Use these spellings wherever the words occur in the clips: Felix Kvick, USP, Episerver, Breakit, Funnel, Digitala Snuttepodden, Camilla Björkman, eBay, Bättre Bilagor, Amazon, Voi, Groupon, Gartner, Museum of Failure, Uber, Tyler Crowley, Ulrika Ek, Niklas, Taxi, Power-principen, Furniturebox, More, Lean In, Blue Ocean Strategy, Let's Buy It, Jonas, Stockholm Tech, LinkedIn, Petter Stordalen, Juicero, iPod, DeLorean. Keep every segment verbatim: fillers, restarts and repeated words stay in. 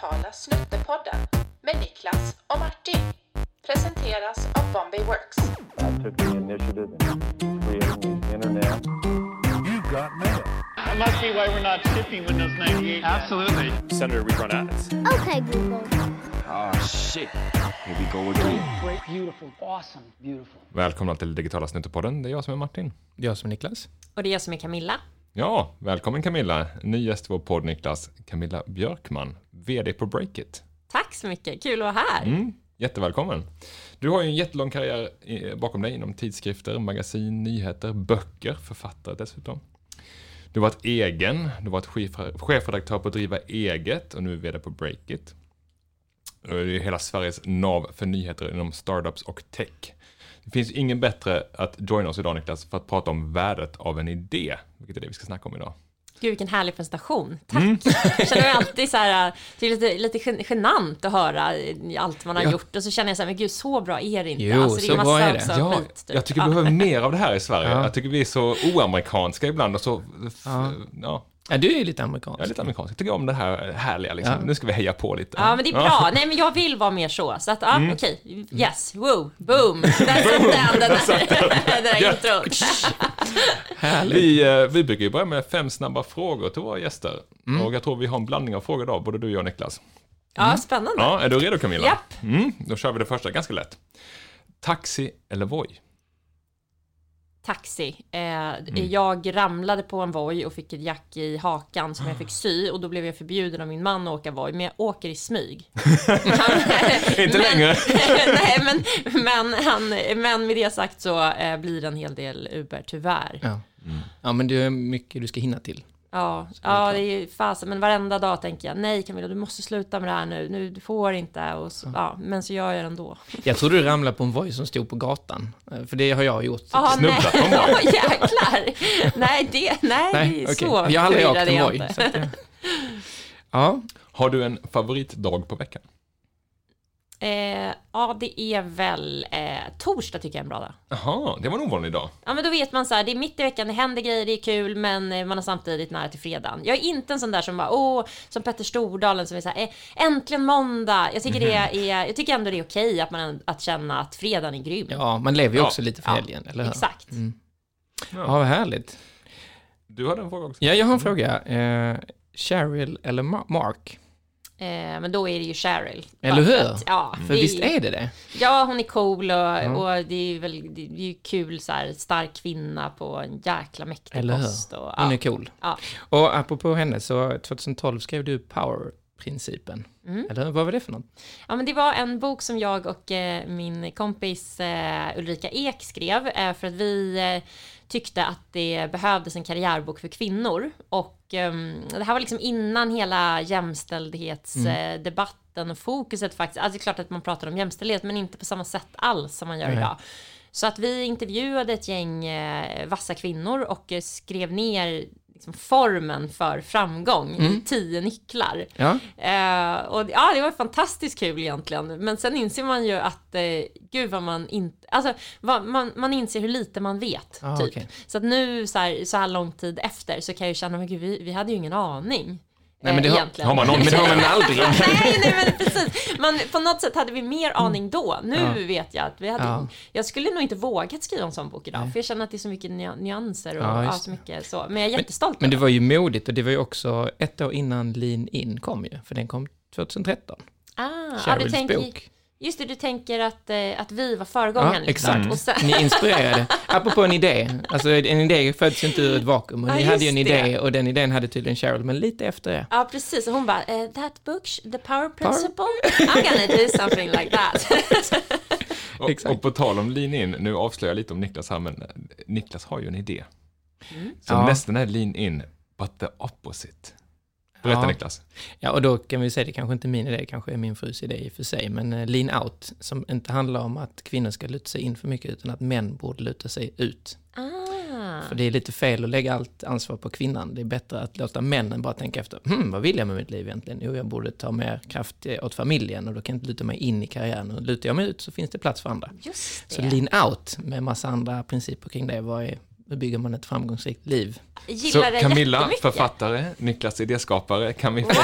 Digitala Snuttepodden med Niklas och Martin presenteras av Bombay Works. I took the initiative in creating the internet. You got mail. I must see why we're not shipping Windows ninety-eight. Absolutely. Senator, we run ads. Okay, Google. Oh shit. Here we go again. Great, beautiful, awesome, beautiful. Välkomna till Digitala Snuttepodden. Det är jag som är Martin. Det är jag som är Niklas. Och det är jag som är Camilla. Ja, välkommen Camilla. Ny gäst i vår podd, Niklas. Camilla Björkman, vd på Breakit. Tack så mycket, kul att vara här. Mm, jättevälkommen. Du har ju en jättelång karriär bakom dig inom tidskrifter, magasin, nyheter, böcker, författare dessutom. Du har varit egen, du har varit chef- chefredaktör på Driva Eget och nu är vd på Breakit. Du är hela Sveriges nav för nyheter inom startups och tech. Det finns ingen bättre att joina oss idag, Niklas, för att prata om värdet av en idé. Vilket är det vi ska snacka om idag. Gud, vilken härlig presentation. Tack. Mm. Jag känner mig alltid så här, det är lite, lite genant att höra allt man har ja. gjort. Och så känner jag så här, men gud, så bra är det inte. Jo, alltså, det är så bra är det. Ja, skit, typ. Jag tycker vi behöver mer av det här i Sverige. Ja. Jag tycker vi är så oamerikanska ibland. Och så, ja. Ja. Ja, du är ju lite amerikansk. Jag är lite amerikansk. Jag tycker om det här härliga. Liksom. Ja. Nu ska vi heja på lite. Ja, men det är bra. Ja. Nej, men jag vill vara mer så. Så att, ja, mm. okej. Okay. Yes, woo, boom. Där satt den, den där introt. Vi, vi brukar ju börja med fem snabba frågor till våra gäster. Mm. Och jag tror vi har en blandning av frågor idag, både du och jag, Niklas. Mm. Ja, spännande. Ja, är du redo, Camilla? Japp. Mm, då kör vi det första, ganska lätt. Taxi eller Voi? Taxi. Eh, mm. Jag ramlade på en Voi och fick ett jack i hakan som jag fick sy. Och då blev jag förbjuden av min man att åka Voi. Men jag åker i smyg. Inte längre. Nej, men, men, han, men med det sagt så eh, blir det en hel del Uber, tyvärr. Ja, mm. ja men det är mycket du ska hinna till. Ja, ja det är fasen. Men varenda dag tänker jag, nej Camilla, du måste sluta med det här nu. Nu du får inte. Och så, ja. Ja, men så gör jag det ändå. Jag tror du ramlar på en Voi som stod på gatan. För det har jag gjort. Aha, snubblat på en Voi. Åh, jäklar. Nej, det, nej, nej okay. Så. Jag har aldrig åkt en Voi. Så att, ja. Ja. Har du en favoritdag på veckan? Eh, ja, det är väl eh, torsdag tycker jag är en bra dag. Jaha, det var en ovanlig dag. Ja, men då vet man så här, det är mitt i veckan, det händer grejer, det är kul, men man har samtidigt nära till fredagen. Jag är inte en sån där som bara, åh, som Petter Stordalen som är så här, eh, äntligen måndag. Jag tycker, mm. det är, jag tycker ändå det är okej att, man, att känna att fredagen är grym. Ja, man lever ju också ja. lite för helgen, ja, eller hur? Exakt. Mm. Ja. Ja, vad härligt. Du hade en fråga också. Ja, jag har en fråga. Eh, Cheryl eller Mark? Eh, men då är det ju Cheryl. Eller hur? Att, ja, mm. För det, visst är det det? Ja, hon är cool och, mm. och det är ju väl det är ju kul så här, stark kvinna på en jäkla mäktig eller post. Och, hon ja. är cool. Ja. Och apropå henne så tjugohundratolv skrev du Power-principen. Mm. Eller vad var det för något? Ja, men det var en bok som jag och eh, min kompis eh, Ulrika Ek skrev eh, för att vi... Eh, tyckte att det behövdes en karriärbok för kvinnor. Och um, det här var liksom innan hela jämställdhetsdebatten mm. och fokuset faktiskt. Alltså det är klart att man pratar om jämställdhet, men inte på samma sätt alls som man gör mm. idag. Så att vi intervjuade ett gäng eh, vassa kvinnor och eh, skrev ner liksom, formen för framgång mm. i tio nycklar. Ja. Eh, och ja, det var fantastiskt kul egentligen. Men sen inser man ju att eh, gud vad man inte... Alltså, vad, man, man inser hur lite man vet. Ah, typ. Okay. Så att nu så här, så här lång tid efter så kan jag ju känna att vi, vi hade ju ingen aning. Nej, men det har, har man någon, men det har man aldrig. nej, nej, men precis. Man, på något sätt hade vi mer aning då. Nu ja. vet jag att vi hade... Ja. Jag skulle nog inte vågat skriva en sån bok idag. Nej. För jag känner att det är så mycket nyanser och ja, ja, så mycket så. Men jag är men, jättestolt. Men det var ju modigt och det var ju också ett år innan Lean In kom ju. För den kom tjugotretton. Ah, ja, du tänker... Bok. Just det, du tänker att, eh, att vi var föregångaren. Ja, exakt. Mm. Och sen... Ni inspirerade. Apropå en idé. Alltså en idé föddes ju inte ur ett vakuum. Och ja, ni hade ju en idé det. Och den idén hade tydligen Cheryl, men lite efter det. Ja, precis. Och hon bara, uh, that book, the Power-principen, I'm gonna do something like that. och, och på tal om Lean In, nu avslöjar jag lite om Niklas här, men Niklas har ju en idé. Mm. Som ja. nästan är Lean In, but the opposite. Berätta ja. Niklas. Ja, och då kan vi säga det kanske inte är min idé, kanske är min frus idé i och för sig. Men lean out, som inte handlar om att kvinnor ska luta sig in för mycket utan att män borde luta sig ut. Ah. För det är lite fel att lägga allt ansvar på kvinnan. Det är bättre att låta männen bara tänka efter, hm, vad vill jag med mitt liv egentligen? Jo, jag borde ta mer kraft åt familjen och då kan jag inte luta mig in i karriären. Och lutar jag mig ut så finns det plats för andra. Just det. Så lean out med massa andra principer kring det. Vad är bygger man ett framgångsrikt liv. Så Camilla, författare, Niklas idéskapare, kan vi få... Wow.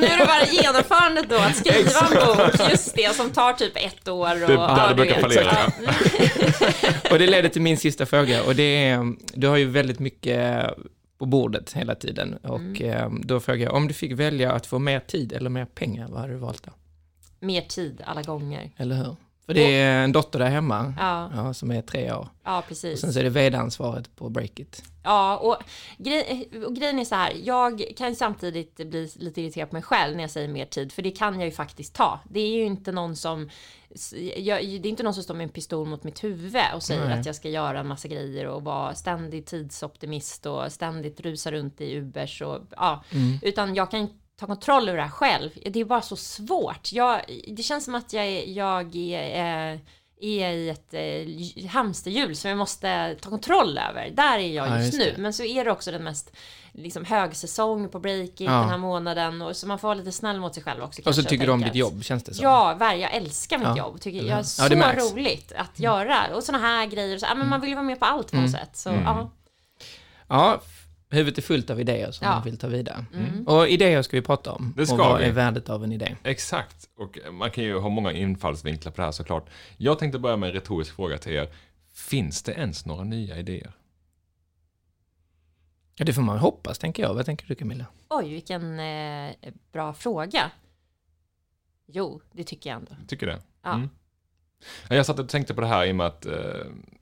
Nu är det bara genomförandet då, att skriva en bok, just det, som tar typ ett år. Och, det är där ja, det brukar fallera. Och det leder till min sista fråga, och det är, du har ju väldigt mycket på bordet hela tiden, och mm. då frågar jag, om du fick välja att få mer tid eller mer pengar, vad hade du valt då? Mer tid alla gånger. Eller hur? För det är en dotter där hemma ja. Ja, som är tre år. Ja, precis. Och sen så är det vd-ansvaret på Breakit. Ja, och, grej, och grejen är så här. Jag kan samtidigt bli lite irriterad på mig själv när jag säger mer tid. För det kan jag ju faktiskt ta. Det är ju inte någon som... Jag, det är inte någon som står med en pistol mot mitt huvud och säger Nej. Att jag ska göra en massa grejer och vara ständig tidsoptimist och ständigt rusa runt i Ubers. Och, ja. mm. Utan jag kan ta kontroll över det här själv. Det är bara så svårt. Jag, det känns som att jag, jag är, eh, är i ett eh, hamsterhjul som jag måste ta kontroll över. Där är jag ja, just, just nu. Men så är det också den mest liksom, högsäsong på Breakit ja. Den här månaden. Och så man får vara lite snäll mot sig själv också. Och så tycker du om ditt jobb, känns det så? Ja, jag älskar mitt ja. Jobb. Tycker jag är ja, så roligt att göra. Och sådana här grejer. Så, ja, men mm. man vill ju vara med på allt på något mm. sätt. Så, mm. ja. ja. Huvudet är fullt av idéer som ja. Man vill ta vidare. Mm. Och idéer ska vi prata om. Det ska och vad vi. Är värdet av en idé? Exakt. Och man kan ju ha många infallsvinklar på det här såklart. Jag tänkte börja med en retorisk fråga till er. Finns det ens några nya idéer? Ja, det får man hoppas, tänker jag. Vad tänker du, Camilla? Oj, vilken eh, bra fråga. Jo, det tycker jag ändå. Tycker det? Ja. Mm. Jag satt och tänkte på det här i och med att... Eh,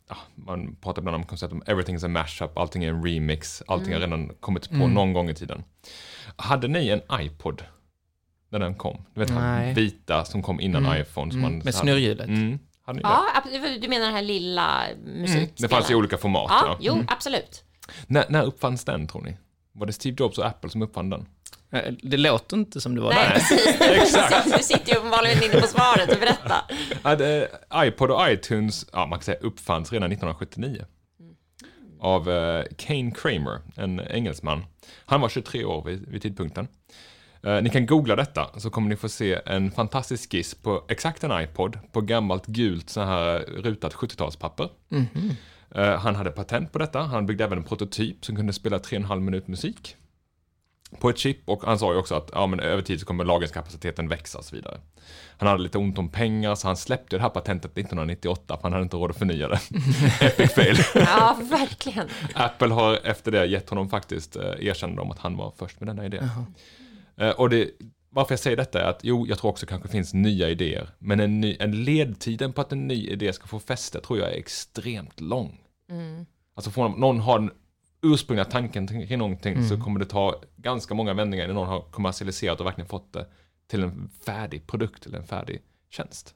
Ja, man pratar ibland om konceptet om everything is a mashup, allting är en remix, allting mm. har redan kommit på mm. någon gång i tiden. Hade ni en iPod när den kom? Du vet han vita som kom innan mm. iPhone. Som mm. man, med snurrhjulet. Mm, ja, absolut. Du menar den här lilla musikspelaren? Mm. Det fanns ju olika format. Ja, ja. Jo, mm. absolut. När, när uppfanns den, tror ni? Var det Steve Jobs och Apple som uppfann den? Det låter inte som det var. Nej, där. Precis. Exakt. Du sitter ju uppenbarligen inne på svaret och berätta. Att, eh, iPod och iTunes ja, man kan säga, uppfanns redan nittonhundrasjuttionio mm. av eh, Kane Kramer, en engelsman. Han var tjugotre år vid, vid tidpunkten. Eh, ni kan googla detta så kommer ni få se en fantastisk skiss på exakt en iPod på gammalt gult så här rutat sjuttiotalspapper. Mm-hmm. eh, han hade patent på detta. Han byggde även en prototyp som kunde spela tre och en halv minut musik på ett chip, och han sa ju också att ja, men över tid så kommer lagringskapaciteten växa och så vidare. Han hade lite ont om pengar så han släppte det här patentet nittonhundranittioåtta för han hade inte råd att förnya det. Epic fail. Ja, verkligen. Apple har efter det gett honom faktiskt eh, erkännande om att han var först med denna idé. Uh-huh. Eh, och det, varför jag säger detta är att jo, jag tror också kanske finns nya idéer, men en, ny, en ledtiden på att en ny idé ska få fäste tror jag är extremt lång. Mm. Alltså får någon, någon har en ursprungliga tanken kring någonting mm. så kommer det ta ganska många vändningar när någon har kommersialiserat och verkligen fått det till en färdig produkt eller en färdig tjänst.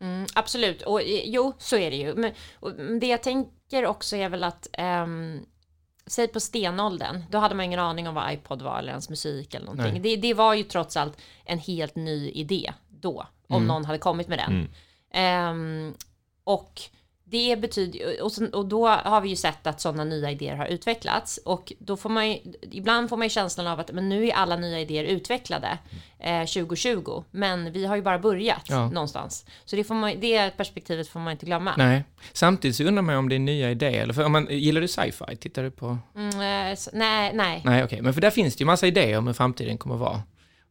Mm, absolut, och jo, så är det ju. Men det jag tänker också är väl att um, säg på stenåldern, då hade man ingen aning om vad iPod var eller ens musik eller någonting. Det, det var ju trots allt en helt ny idé då, om mm. någon hade kommit med den. Mm. Um, och Det betyder, och, så, och då har vi ju sett att sådana nya idéer har utvecklats, och då får man ju, ibland får man ju känslan av att men nu är alla nya idéer utvecklade eh, tjugo tjugo, men vi har ju bara börjat ja. Någonstans. Så det, får man, det perspektivet får man inte glömma. Nej. Samtidigt så undrar man om det är nya idéer. Eller för om man, gillar du sci-fi? Tittar du på? Mm, eh, så, nej. Nej, nej okay. Men för där finns det ju massa idéer om hur framtiden kommer att vara.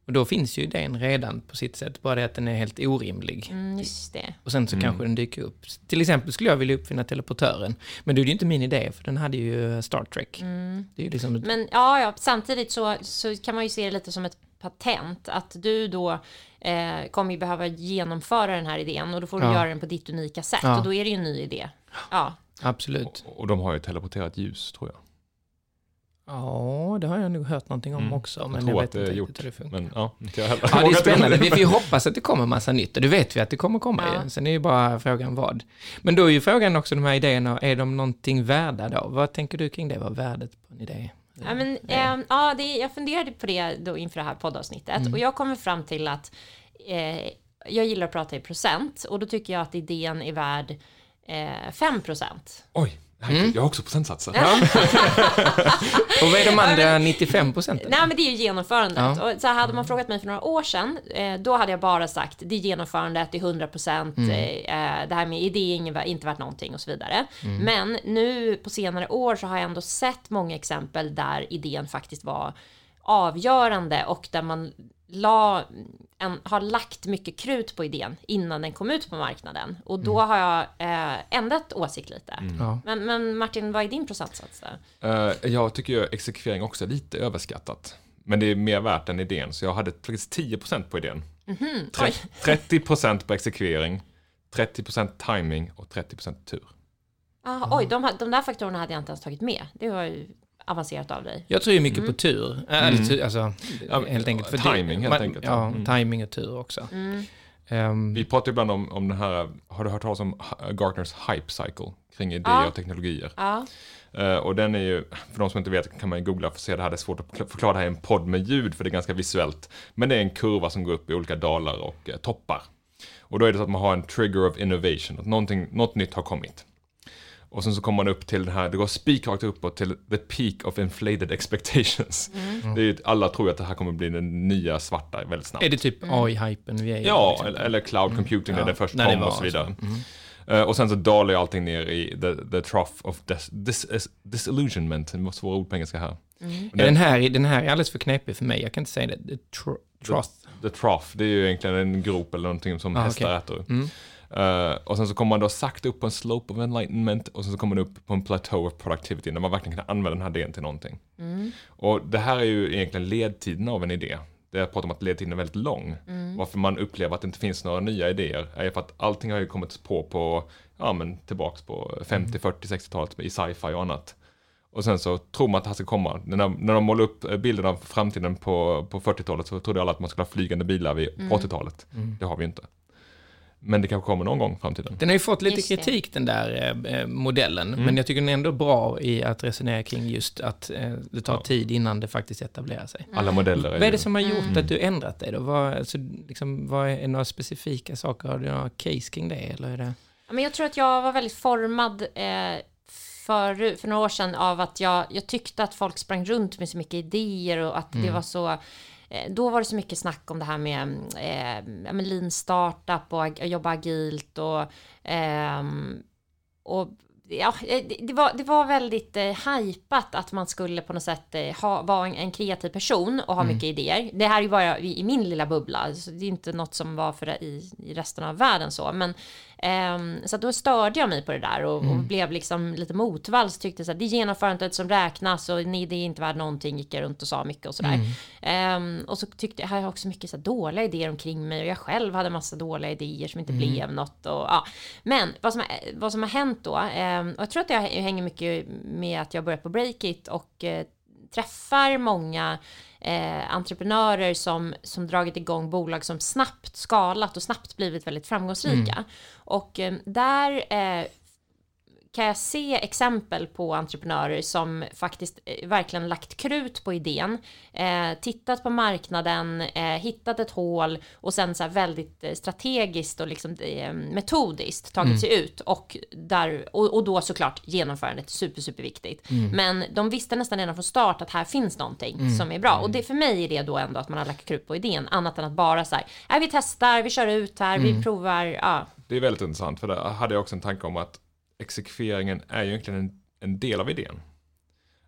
Och då finns ju idén redan på sitt sätt, bara det att den är helt orimlig. Mm, just det. Och sen så mm. kanske den dyker upp. Till exempel skulle jag vilja uppfinna teleportören. Men det är ju inte min idé, för den hade ju Star Trek. Mm. Det är ju liksom ett... Men ja, ja, samtidigt så, så kan man ju se det lite som ett patent. Att du då eh, kommer ju behöva genomföra den här idén, och då får du ja. Göra den på ditt unika sätt. Ja. Och då är det ju en ny idé. Ja. Absolut. Och, och de har ju teleporterat ljus, tror jag. Ja, det har jag nog hört någonting om mm. också, men jag, jag vet inte gjort, riktigt hur det funkar. Men, ja, inte jag ja, det är spännande. Vi, vi hoppas att det kommer massa nytt, och det vet vi att det kommer komma ja. Igen. Sen är ju bara frågan vad. Men då är ju frågan också, de här idéerna, är de någonting värda då? Vad tänker du kring det? Vad värdet på en idé? Ja, men, ja. Eh, ja, det, jag funderade på det då inför det här poddavsnittet mm. och jag kommer fram till att eh, jag gillar att prata i procent, och då tycker jag att idén är värd eh, fem procent. Oj! Mm. Jag har också procentsatser. Ja. Och vad är de andra nittiofem procent? Nej, men det är ju genomförandet. Ja. Och så hade man frågat mig för några år sedan, då hade jag bara sagt det är genomförandet, det är hundra procent, mm. det här med idé är inte värt någonting och så vidare. Mm. Men nu på senare år så har jag ändå sett många exempel där idén faktiskt var avgörande och där man la, en, har lagt mycket krut på idén innan den kom ut på marknaden. Och då mm. har jag eh, ändrat åsikt lite. Mm. Ja. Men, men Martin, vad är din procentsats då? Uh, jag tycker ju exekvering också är lite överskattat. Men det är mer värt än idén. Så jag hade faktiskt tio procent på idén. Mm-hmm. trettio procent på exekvering, trettio procent timing och trettio procent tur. Aha, mm. Oj, de, de där faktorerna hade jag inte ens tagit med. Det var ju avancerat av dig. Jag tror ju mycket mm. på tur. Mm. Alltså, helt enkelt. För timing, det, helt enkelt. Man, ja, mm. timing och tur också. Mm. Um, Vi pratar ibland om, om den här, har du hört talas om Gartners hype cycle kring idéer ja. och teknologier? Ja. Uh, och den är ju, för de som inte vet kan man ju googla för att se det här. Det är svårt att förklara det här i en podd med ljud för det är ganska visuellt. Men det är en kurva som går upp i olika dalar och eh, toppar. Och då är det så att man har en trigger of innovation. Att något nytt har kommit. Och sen så kommer man upp till det här, det går spikrakt uppåt till the peak of inflated expectations. Mm. Det är, alla tror att det här kommer bli den nya svarta väldigt snabbt. Är det typ A I-hypen vi är i? Ja, liksom? Eller cloud computing mm. ja. Där det först kom och så vidare. Mm. Uh, och sen så dalar ju allting ner i the, the trough of dis, dis, dis, disillusionment. Det var svåra ord på engelska här. Mm. Den, den, här den här är alldeles för knepig för mig, jag kan inte säga det. The tr- trough. The, the trough, det är ju egentligen en grop eller någonting som ah, hästar okay. äter. Mm. Uh, och sen så kommer man då sakta upp på en slope of enlightenment och sen så kommer man upp på en plateau of productivity när man verkligen kan använda den här idén till någonting. Mm. Och det här är ju egentligen ledtiden av en idé. Det jag pratar om att ledtiden är väldigt lång. Mm. Varför man upplever att det inte finns några nya idéer är för att allting har ju kommit på på ja, men tillbaks på femtio, fyrtio, sextiotalet i sci-fi och annat. Och sen så tror man att det här ska komma. När, när de målar upp bilden av framtiden på, på fyrtiotalet så trodde alla att man skulle ha flygande bilar vid mm. åttiotalet. Mm. Det har vi inte. Men det kanske kommer någon gång i framtiden. Den har ju fått lite just kritik det. Den där eh, modellen. Mm. Men jag tycker den är ändå bra i att resonera kring just att eh, det tar ja. tid innan det faktiskt etablerar sig. Mm. Alla modeller är ju... Vad är det som har gjort mm. att du ändrat dig då? Vad, alltså, liksom, vad är några specifika saker? Har du några case kring det? Eller är det... Ja, men jag tror att jag var väldigt formad eh, för, för några år sedan av att jag, jag tyckte att folk sprang runt med så mycket idéer och att mm. det var så... Då var det så mycket snack om det här med, eh, med lean startup och ag- jobba agilt och, eh, och ja, det, var, det var väldigt eh, hypat att man skulle på något sätt eh, ha, vara en, en kreativ person och ha mm. mycket idéer. Det här är ju bara i, i min lilla bubbla, så det är inte något som var för det i, i resten av världen så, men Um, så då störde jag mig på det där och, mm. och blev liksom lite motvalls, tyckte så att det är genomförandet som räknas och nej, det är inte värd någonting, gick jag runt och sa mycket och sådär. Mm. Um, och så tyckte jag, jag har också mycket så dåliga idéer omkring mig och jag själv hade massa dåliga idéer som inte mm. blev något. Och, ja. Men vad som, vad som har hänt då, um, och jag tror att jag hänger mycket med att jag började på Breakit och uh, träffar många Eh, entreprenörer som, som dragit igång bolag som snabbt skalat och snabbt blivit väldigt framgångsrika. Mm. Och eh, där eh, kan jag se exempel på entreprenörer som faktiskt eh, verkligen lagt krut på idén, eh, tittat på marknaden, eh, hittat ett hål och sen så här väldigt eh, strategiskt och liksom, eh, metodiskt tagit mm. sig ut och, där, och, och då såklart genomförandet är super superviktigt. Mm. Men de visste nästan redan från start att här finns någonting mm. som är bra och det, för mig är det då ändå att man har lagt krut på idén annat än att bara så här, här vi testar, vi kör ut här, mm. vi provar. Ja. Det är väldigt intressant för där hade jag också en tanke om att exekveringen är ju egentligen en, en del av idén.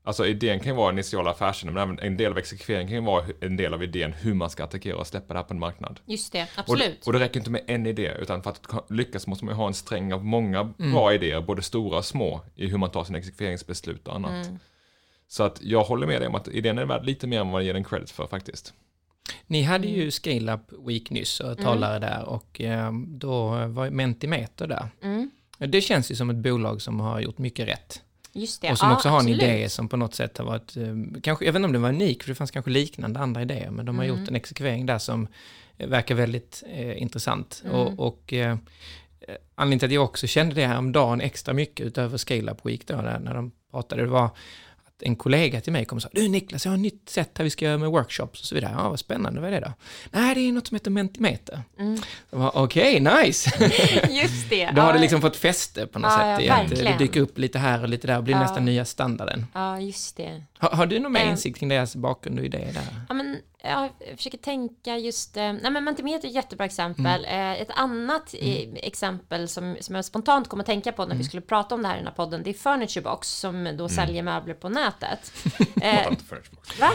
Alltså idén kan ju vara initiala affärsidén, men även en del av exekveringen kan ju vara en del av idén hur man ska attackera och släppa det här på en marknad. Just det, absolut. Och, och det räcker inte med en idé, utan för att lyckas måste man ju ha en sträng av många bra mm. idéer, både stora och små, i hur man tar sina exekveringsbeslut och annat. Mm. Så att jag håller med dig om att idén är värd lite mer än vad jag ger den credit för faktiskt. Ni hade ju Scale Up Week nyss och talare mm. där och då var Mentimeter där. Mm. Det känns ju som ett bolag som har gjort mycket rätt. Just det. Och som ja, också har absolut. En idé som på något sätt har varit, kanske, jag vet inte om den var unik för det fanns kanske liknande andra idéer, men de har mm. gjort en exekvering där som verkar väldigt eh, intressant. Mm. Och, och eh, anledningen till att jag också kände det här om dagen extra mycket utöver Scale Up Week då, där, när de pratade, det var en kollega till mig kom och sa, du Niklas, jag har ett nytt sätt här vi ska göra med workshops och så vidare. Ja, vad spännande, vad är det då? Nej, det är något som heter Mentimeter. Mm. Okej, okay, nice. Just det. Då har ja. det liksom fått fäste på något ja, sätt. Ja, det, det dyker upp lite här och lite där och blir ja. nästan nya standarden. Ja, just det. Har, har du någon mer insikt kring deras bakgrund och idéer där? Ja, men jag försöker tänka just... Eh, nej, men Mentimeter är ett jättebra exempel. Mm. Eh, ett annat mm. exempel som, som jag spontant kom att tänka på när mm. vi skulle prata om det här i den här podden, det är Furniturebox som då mm. säljer möbler på nätet. eh, va?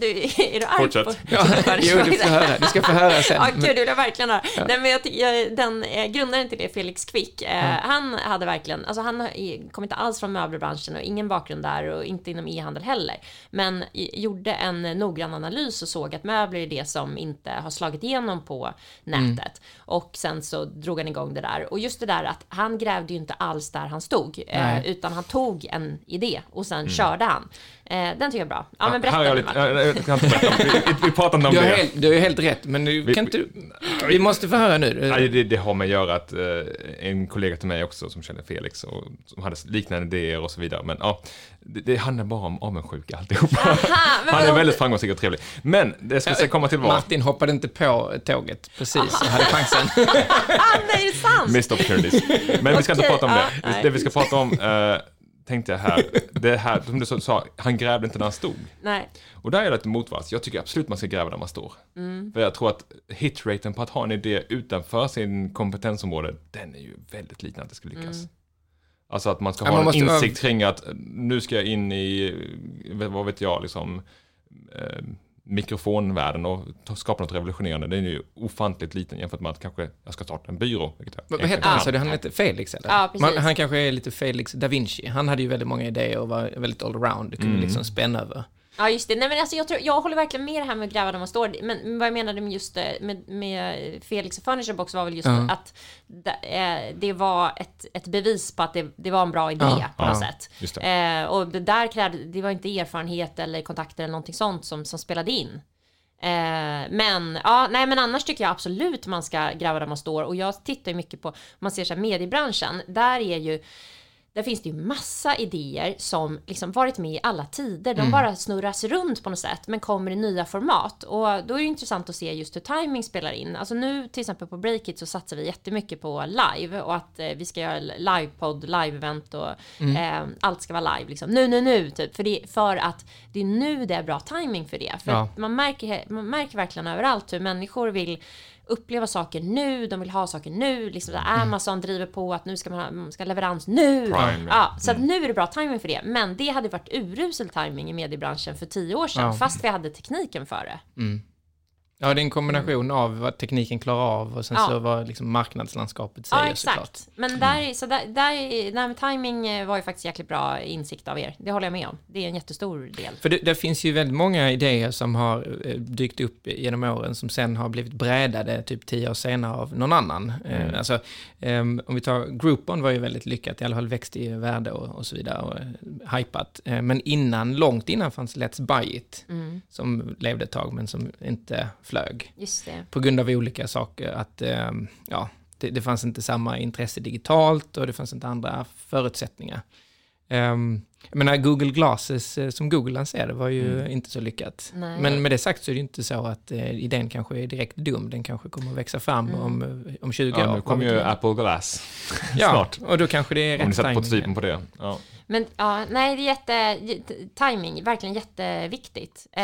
Du, är du arg på ja, jo, du får höra. Du ska få höra sen. Ja, kul, du vill jag verkligen höra. Ja. Nej, men jag, jag, den eh, grundaren till det, Felix Kvick, eh, mm. han hade verkligen... Alltså han kom inte alls från möblerbranschen och ingen bakgrund där och inte inom e-handel heller. Men gjorde en noggrann analys och såg att möbler är det som inte har slagit igenom på nätet. Mm. Och sen så drog han igång det där. Och just det där att han grävde ju inte alls där han stod. Eh, utan han tog en idé och sen mm. körde han. Eh, den tycker jag är bra. Ja, men berätta. Ja, lite, jag, jag kan inte berätta om det. Vi pratar inte om du det. Helt, du är helt rätt, men nu vi, kan inte... Vi, vi måste få höra nu. Nej, det, det har med att göra att eh, en kollega till mig också som känner Felix och som hade liknande idéer och så vidare. Men ja, det, det handlar bara om avundsjuka alltihopa. Aha, han är väldigt framgångsrik och trevlig. Men det ska jag komma till var... Martin hoppade inte på tåget precis och hade chansen. Ah, nej, det är sant! Missed opportunities. Men vi ska okay, inte prata om ah, det. Nej. Det vi ska prata om... Eh, tänkte jag här, det här, som du sa, han grävde inte när han stod. Nej. Och där är det ett motvars. Jag tycker absolut man ska gräva där man står. Mm. För jag tror att hitraten på att ha en idé utanför sin kompetensområde, den är ju väldigt liten att det ska lyckas. Mm. Alltså att man ska ja, ha man en insikt ha... kring att nu ska jag in i, vad vet jag, liksom eh, mikrofonvärlden och skapa något revolutionerande. Det är ju ofantligt liten jämfört med att kanske jag ska starta en byrå. Vad hette han? Han hette Felix eller? Ja, Man, han kanske är lite Felix da Vinci. Han hade ju väldigt många idéer och var väldigt allround. Det kunde mm. liksom spänna över. Ja, just det. Nej, men alltså jag, tror, jag håller verkligen med det här med att gräva där man står. Men vad jag menade med, just, med, med Felix och Furniturebox var väl just uh-huh. att det, det var ett, ett bevis på att det, det var en bra idé uh-huh. på något uh-huh. sätt. Just det. Eh, och det där krävde, det var inte erfarenhet eller kontakter eller någonting sånt som, som spelade in. Eh, men ja, nej, men annars tycker jag absolut man ska gräva där man står. Och jag tittar ju mycket på, man ser så här mediebranschen, där är ju... Där finns det ju massa idéer som liksom varit med i alla tider. De mm. bara snurras runt på något sätt men kommer i nya format. Och då är det intressant att se just hur timing spelar in. Alltså nu till exempel på Breakit så satsar vi jättemycket på live. Och att eh, vi ska göra livepodd, live-event och mm. eh, allt ska vara live. Liksom. Nu, nu, nu. Typ. För, det, för att det är nu det är bra timing för det. För ja. man, märker, man märker verkligen överallt hur människor vill... uppleva saker nu, de vill ha saker nu, liksom där Amazon mm. driver på att nu ska man ha, man ska leverans nu. Prime, ja, så mm. att nu är det bra timing för det, men det hade varit urusel timing i mediebranschen för tio år sedan ja. fast vi hade tekniken för det. Mm. Ja, det är en kombination av vad tekniken klarar av och sen ja. så vad liksom marknadslandskapet säger ja, exakt. Såklart. Men där, så där, där, där med timing var ju faktiskt jäkligt bra insikt av er. Det håller jag med om. Det är en jättestor del. För det, det finns ju väldigt många idéer som har dykt upp genom åren som sen har blivit brädade typ tio år senare av någon annan. Mm. Alltså, om vi tar Groupon var ju väldigt lyckat. I alla fall växt i värde och, och så vidare och hypat. Men innan, långt innan fanns Let's Buy It mm. som levde ett tag men som inte... flög. Just det. På grund av olika saker att um, ja, det, det fanns inte samma intresse digitalt och det fanns inte andra förutsättningar. Um, jag menar, Google Glasses som Google lanserade var ju mm. inte så lyckat. Nej. Men med det sagt så är det inte så att eh, idén kanske är direkt dum. Den kanske kommer att växa fram mm. om, om tjugo ja, år. Nu kommer ju Apple Glass snart. Ja, och då kanske det är rätt timing. Om ni sätter prototypen på det. Ja. Men ja, nej, det är jätte... Timing, verkligen jätteviktigt. Eh,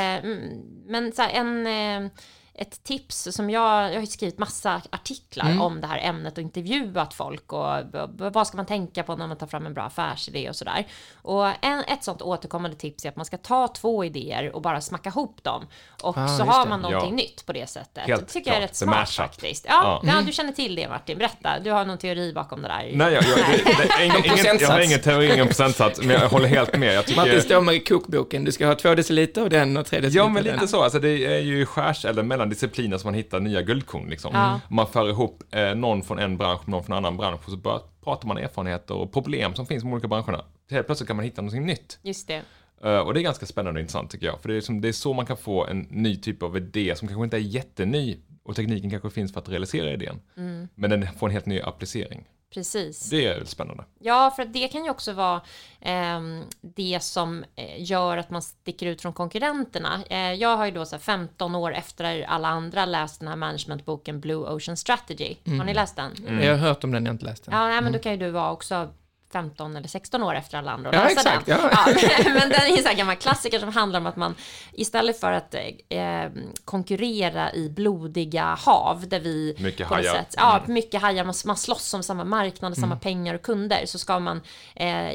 men så här, en... Eh, ett tips som jag, jag har skrivit massa artiklar mm. om det här ämnet och intervjuat folk och b- b- vad ska man tänka på när man tar fram en bra affärsidé och sådär. Och en, ett sånt återkommande tips är att man ska ta två idéer och bara smacka ihop dem och ah, så har man det. Någonting ja. Nytt på det sättet. Helt det tycker klart. Jag är rätt smart faktiskt. Ja, mm. ja, du känner till det Martin, berätta. Du har någon teori bakom det där. Nej, jag, jag, det, det, ingen, ingen, jag har ingen teori, ingen procentsats, men jag håller helt med. Jag tycker, Martin Stormer i kokboken, du ska ha två deciliter och den och tre deciliter. Ja, men lite så. Alltså, det är ju skärs eller mellan discipliner som man hittar nya guldkorn. Liksom. Ja. Man för ihop eh, någon från en bransch med någon från en annan bransch och så bör, pratar man erfarenheter och problem som finns i de olika branscherna. Helt plötsligt kan man hitta något nytt. Just det. Uh, och det är ganska spännande och intressant tycker jag. För det är, som, det är så man kan få en ny typ av idé som kanske inte är jätteny och tekniken kanske finns för att realisera idén. Mm. Men den får en helt ny applicering. Precis. Det är spännande. Ja, för det kan ju också vara eh, det som gör att man sticker ut från konkurrenterna. Eh, jag har ju då så här femton år efter alla andra läst den här managementboken Blue Ocean Strategy. Mm. Har ni läst den? Mm. Mm. Jag har hört om den, jag har inte läst den. Ja, nej, men mm. då kan ju du vara också femton eller sexton år efter alla andra. Ja, exakt. Den. Ja. Ja, men den är en gammal klassiker som handlar om att man istället för att eh, konkurrera i blodiga hav där vi... Mycket hajar. Sätt, ja, mm. mycket hajar. Man, man slåss om samma marknad, samma mm. pengar och kunder, så ska man eh,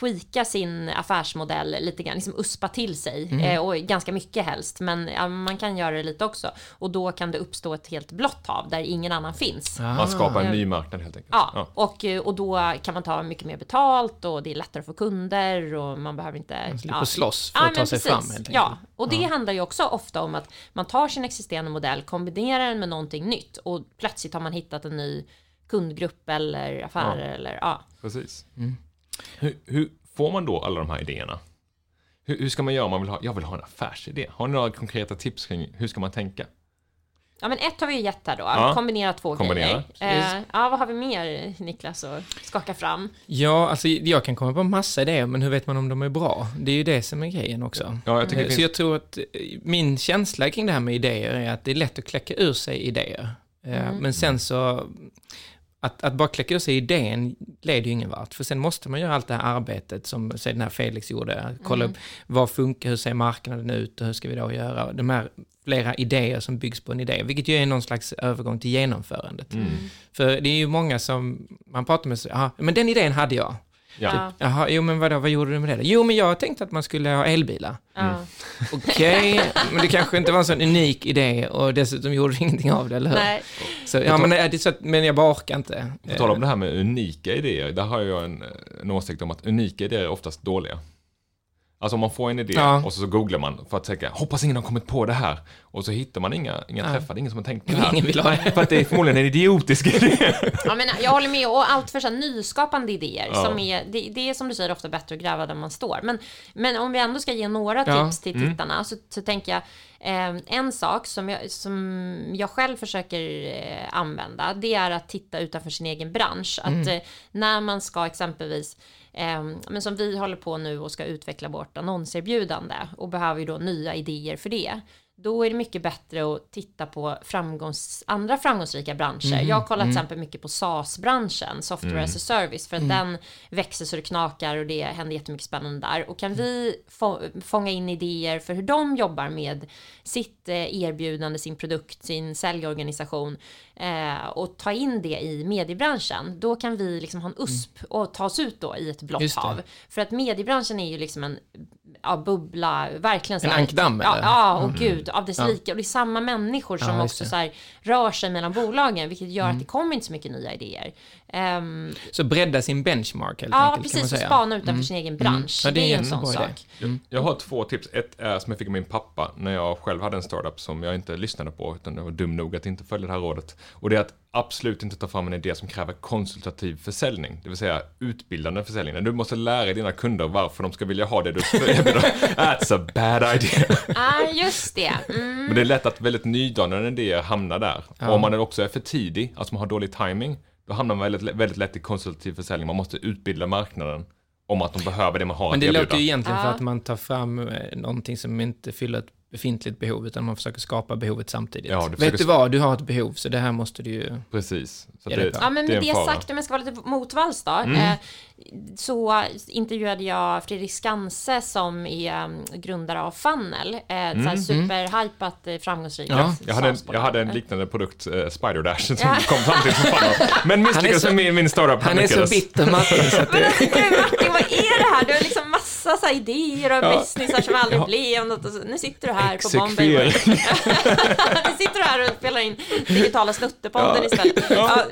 tweaka sin affärsmodell lite grann, liksom uspa till sig mm. eh, och ganska mycket helst. Men ja, man kan göra det lite också. Och då kan det uppstå ett helt blått hav där ingen annan finns. Ah. Man skapar en ny marknad helt enkelt. Ja, ja. Och, och då kan man ta mycket mer betalt och det är lättare för kunder och man behöver inte... Man slipper ja. slåss för att ja, ta sig precis. fram. Helt ja, och det ja. handlar ju också ofta om att man tar sin existerande modell, kombinerar den med någonting nytt och plötsligt har man hittat en ny kundgrupp eller affärer. Ja. Eller, ja. Precis. Mm. Hur, hur får man då alla de här idéerna? Hur, hur ska man göra om man vill ha, jag vill ha en affärsidé? Har ni några konkreta tips kring hur ska man tänka? Ja, men ett har vi ju gett här då. Ja. Kombinera två Kombinera. grejer. Eh, ja, vad har vi mer, Niklas, att skaka fram? Ja, alltså jag kan komma på en massa idéer, men hur vet man om de är bra? Det är ju det som är grejen också. Ja, jag tycker mm. Så jag tror att min känsla kring det här med idéer är att det är lätt att kläcka ur sig idéer. Eh, mm. Men sen så... Att, att bara kläcka ur sig idén leder ju ingen vart. För sen måste man göra allt det här arbetet som säg, den här Felix gjorde. Kolla mm. upp vad funkar, hur ser marknaden ut och hur ska vi då göra? De här flera idéer som byggs på en idé. Vilket ju är någon slags övergång till genomförandet. Mm. För det är ju många som man pratar med sig, men den idén hade jag. Ja. Typ, jaha, jo men vadå, vad gjorde du med det? Jo men jag tänkte att man skulle ha elbilar. Mm. Okej, okay, men det kanske inte var en sån unik idé och dessutom gjorde du ingenting av det, eller hur? Nej. Så, ja, men, nej, det är så att, men jag bara orkar inte. På tal om det här med unika idéer, där har jag en, en åsikt om att unika idéer är oftast dåliga. Alltså om man får en idé ja. och så, så googlar man för att tänka, hoppas ingen har kommit på det här. Och så hittar man inga, inga ja. träffar, ingen som har tänkt på det här. Ingen vill ha det. För att det är förmodligen en idiotisk idé. Ja, men jag håller med, och allt för så här nyskapande idéer. Ja. Som är, det, det är som du säger ofta bättre att gräva där man står. Men, men om vi ändå ska ge några ja. tips till tittarna mm. så, så tänker jag, eh, en sak som jag, som jag själv försöker eh, använda, det är att titta utanför sin egen bransch. Mm. Att eh, när man ska exempelvis... men som vi håller på nu och ska utveckla vårt annonserbjudande och behöver ju då nya idéer för det, då är det mycket bättre att titta på framgångs, andra framgångsrika branscher. Mm. Jag har kollat mm. till exempel mycket på SaaS-branschen, software mm. as a service, för att mm. den växer så det knakar och det händer jättemycket spännande där. Och kan vi få, fånga in idéer för hur de jobbar med sitt erbjudande, sin produkt, sin säljorganisation eh, och ta in det i mediebranschen, då kan vi liksom ha en USP mm. och ta oss ut då i ett blått hav. För att mediebranschen är ju liksom en ja, bubbla, verkligen så en ankdamm. Ja, ja, och mm. gud, av dess ja. lika. Och det är samma människor som ja, också så här, rör sig mellan bolagen, vilket gör mm. att det kommer inte så mycket nya idéer. Um, så bredda sin benchmark helt ja, enkelt. Ja, precis, och spana utanför mm. sin egen bransch. Mm. Ja, det, det är en sån sak. Mm. Jag, jag har två tips. Ett är som jag fick av min pappa när jag själv hade en startup som jag inte lyssnade på, utan jag var dum nog att inte följa det här rådet. Och det är att absolut inte ta fram en idé som kräver konsultativ försäljning, det vill säga utbildande försäljning. Du måste lära dina kunder varför de ska vilja ha det du erbjuder. That's a bad idea. Ja, ah, just det. Mm. Men det är lätt att väldigt nydanande idéer hamnar där. Ja. Och om man också är för tidig, alltså man har dålig timing, då hamnar man väldigt, väldigt lätt i konsultativ försäljning. Man måste utbilda marknaden om att de behöver det man har. Men det låter ju egentligen ah. för att man tar fram någonting som inte fyller ett befintligt behov, utan man försöker skapa behovet samtidigt. Ja, du Vet du vad? Du har ett behov, så det här måste du ju... Precis. Så det, det ja, men med det, det sagt, om jag ska vara lite motvalls då, mm. eh, så intervjuade jag Fredrik Skanse som är um, grundare av Funnel. Eh, mm. Så här superhypat mm. framgångsrikt. Ja. Jag, hade en, jag hade en liknande produkt, eh, Spider Dash, som ja. kom samtidigt som Funnel. Men misslyckades med min, min startup. Han är så bitter, Martin. Så att det... Men alltså, du, Martin, vad är det här? Du har liksom massa så här, idéer och ja. businessar som aldrig ja. blev något. Och så, nu sitter du här. Här på Bombay Works. Vi sitter här och spelar in Digitala Snuttepodden ja. istället. Ja.